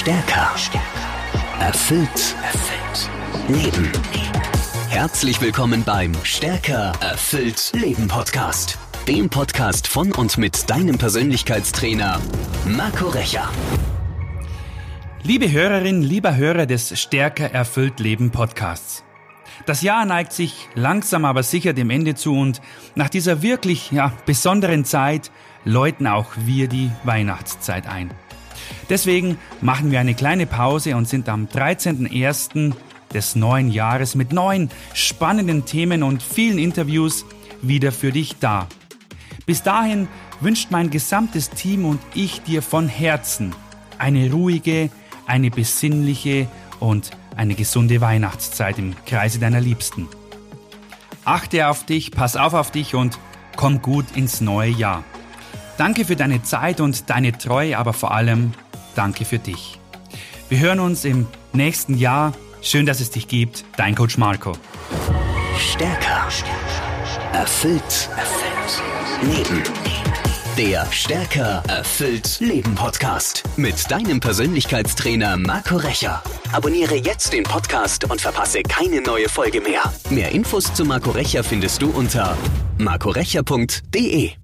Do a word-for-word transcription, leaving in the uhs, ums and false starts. Stärker. Erfüllt. Erfüllt. Leben. Herzlich willkommen beim Stärker. Erfüllt. Leben Podcast. Dem Podcast von und mit deinem Persönlichkeitstrainer Marco Recher. Liebe Hörerin, lieber Hörer des Stärker. Erfüllt. Leben Podcasts. Das Jahr neigt sich langsam aber sicher dem Ende zu und nach dieser wirklich ja, besonderen Zeit läuten auch wir die Weihnachtszeit ein. Deswegen machen wir eine kleine Pause und sind am dreizehnten ersten des neuen Jahres mit neuen, spannenden Themen und vielen Interviews wieder für dich da. Bis dahin wünscht mein gesamtes Team und ich dir von Herzen eine ruhige, eine besinnliche und eine gesunde Weihnachtszeit im Kreise deiner Liebsten. Achte auf dich, pass auf auf dich und komm gut ins neue Jahr. Danke für deine Zeit und deine Treue, aber vor allem danke für dich. Wir hören uns im nächsten Jahr. Schön, dass es dich gibt. Dein Coach Marco. Stärker. Erfüllt. Leben. Der Stärker. Erfüllt. Leben Podcast. Mit deinem Persönlichkeitstrainer Marco Recher. Abonniere jetzt den Podcast und verpasse keine neue Folge mehr. Mehr Infos zu Marco Recher findest du unter marco recher punkt de.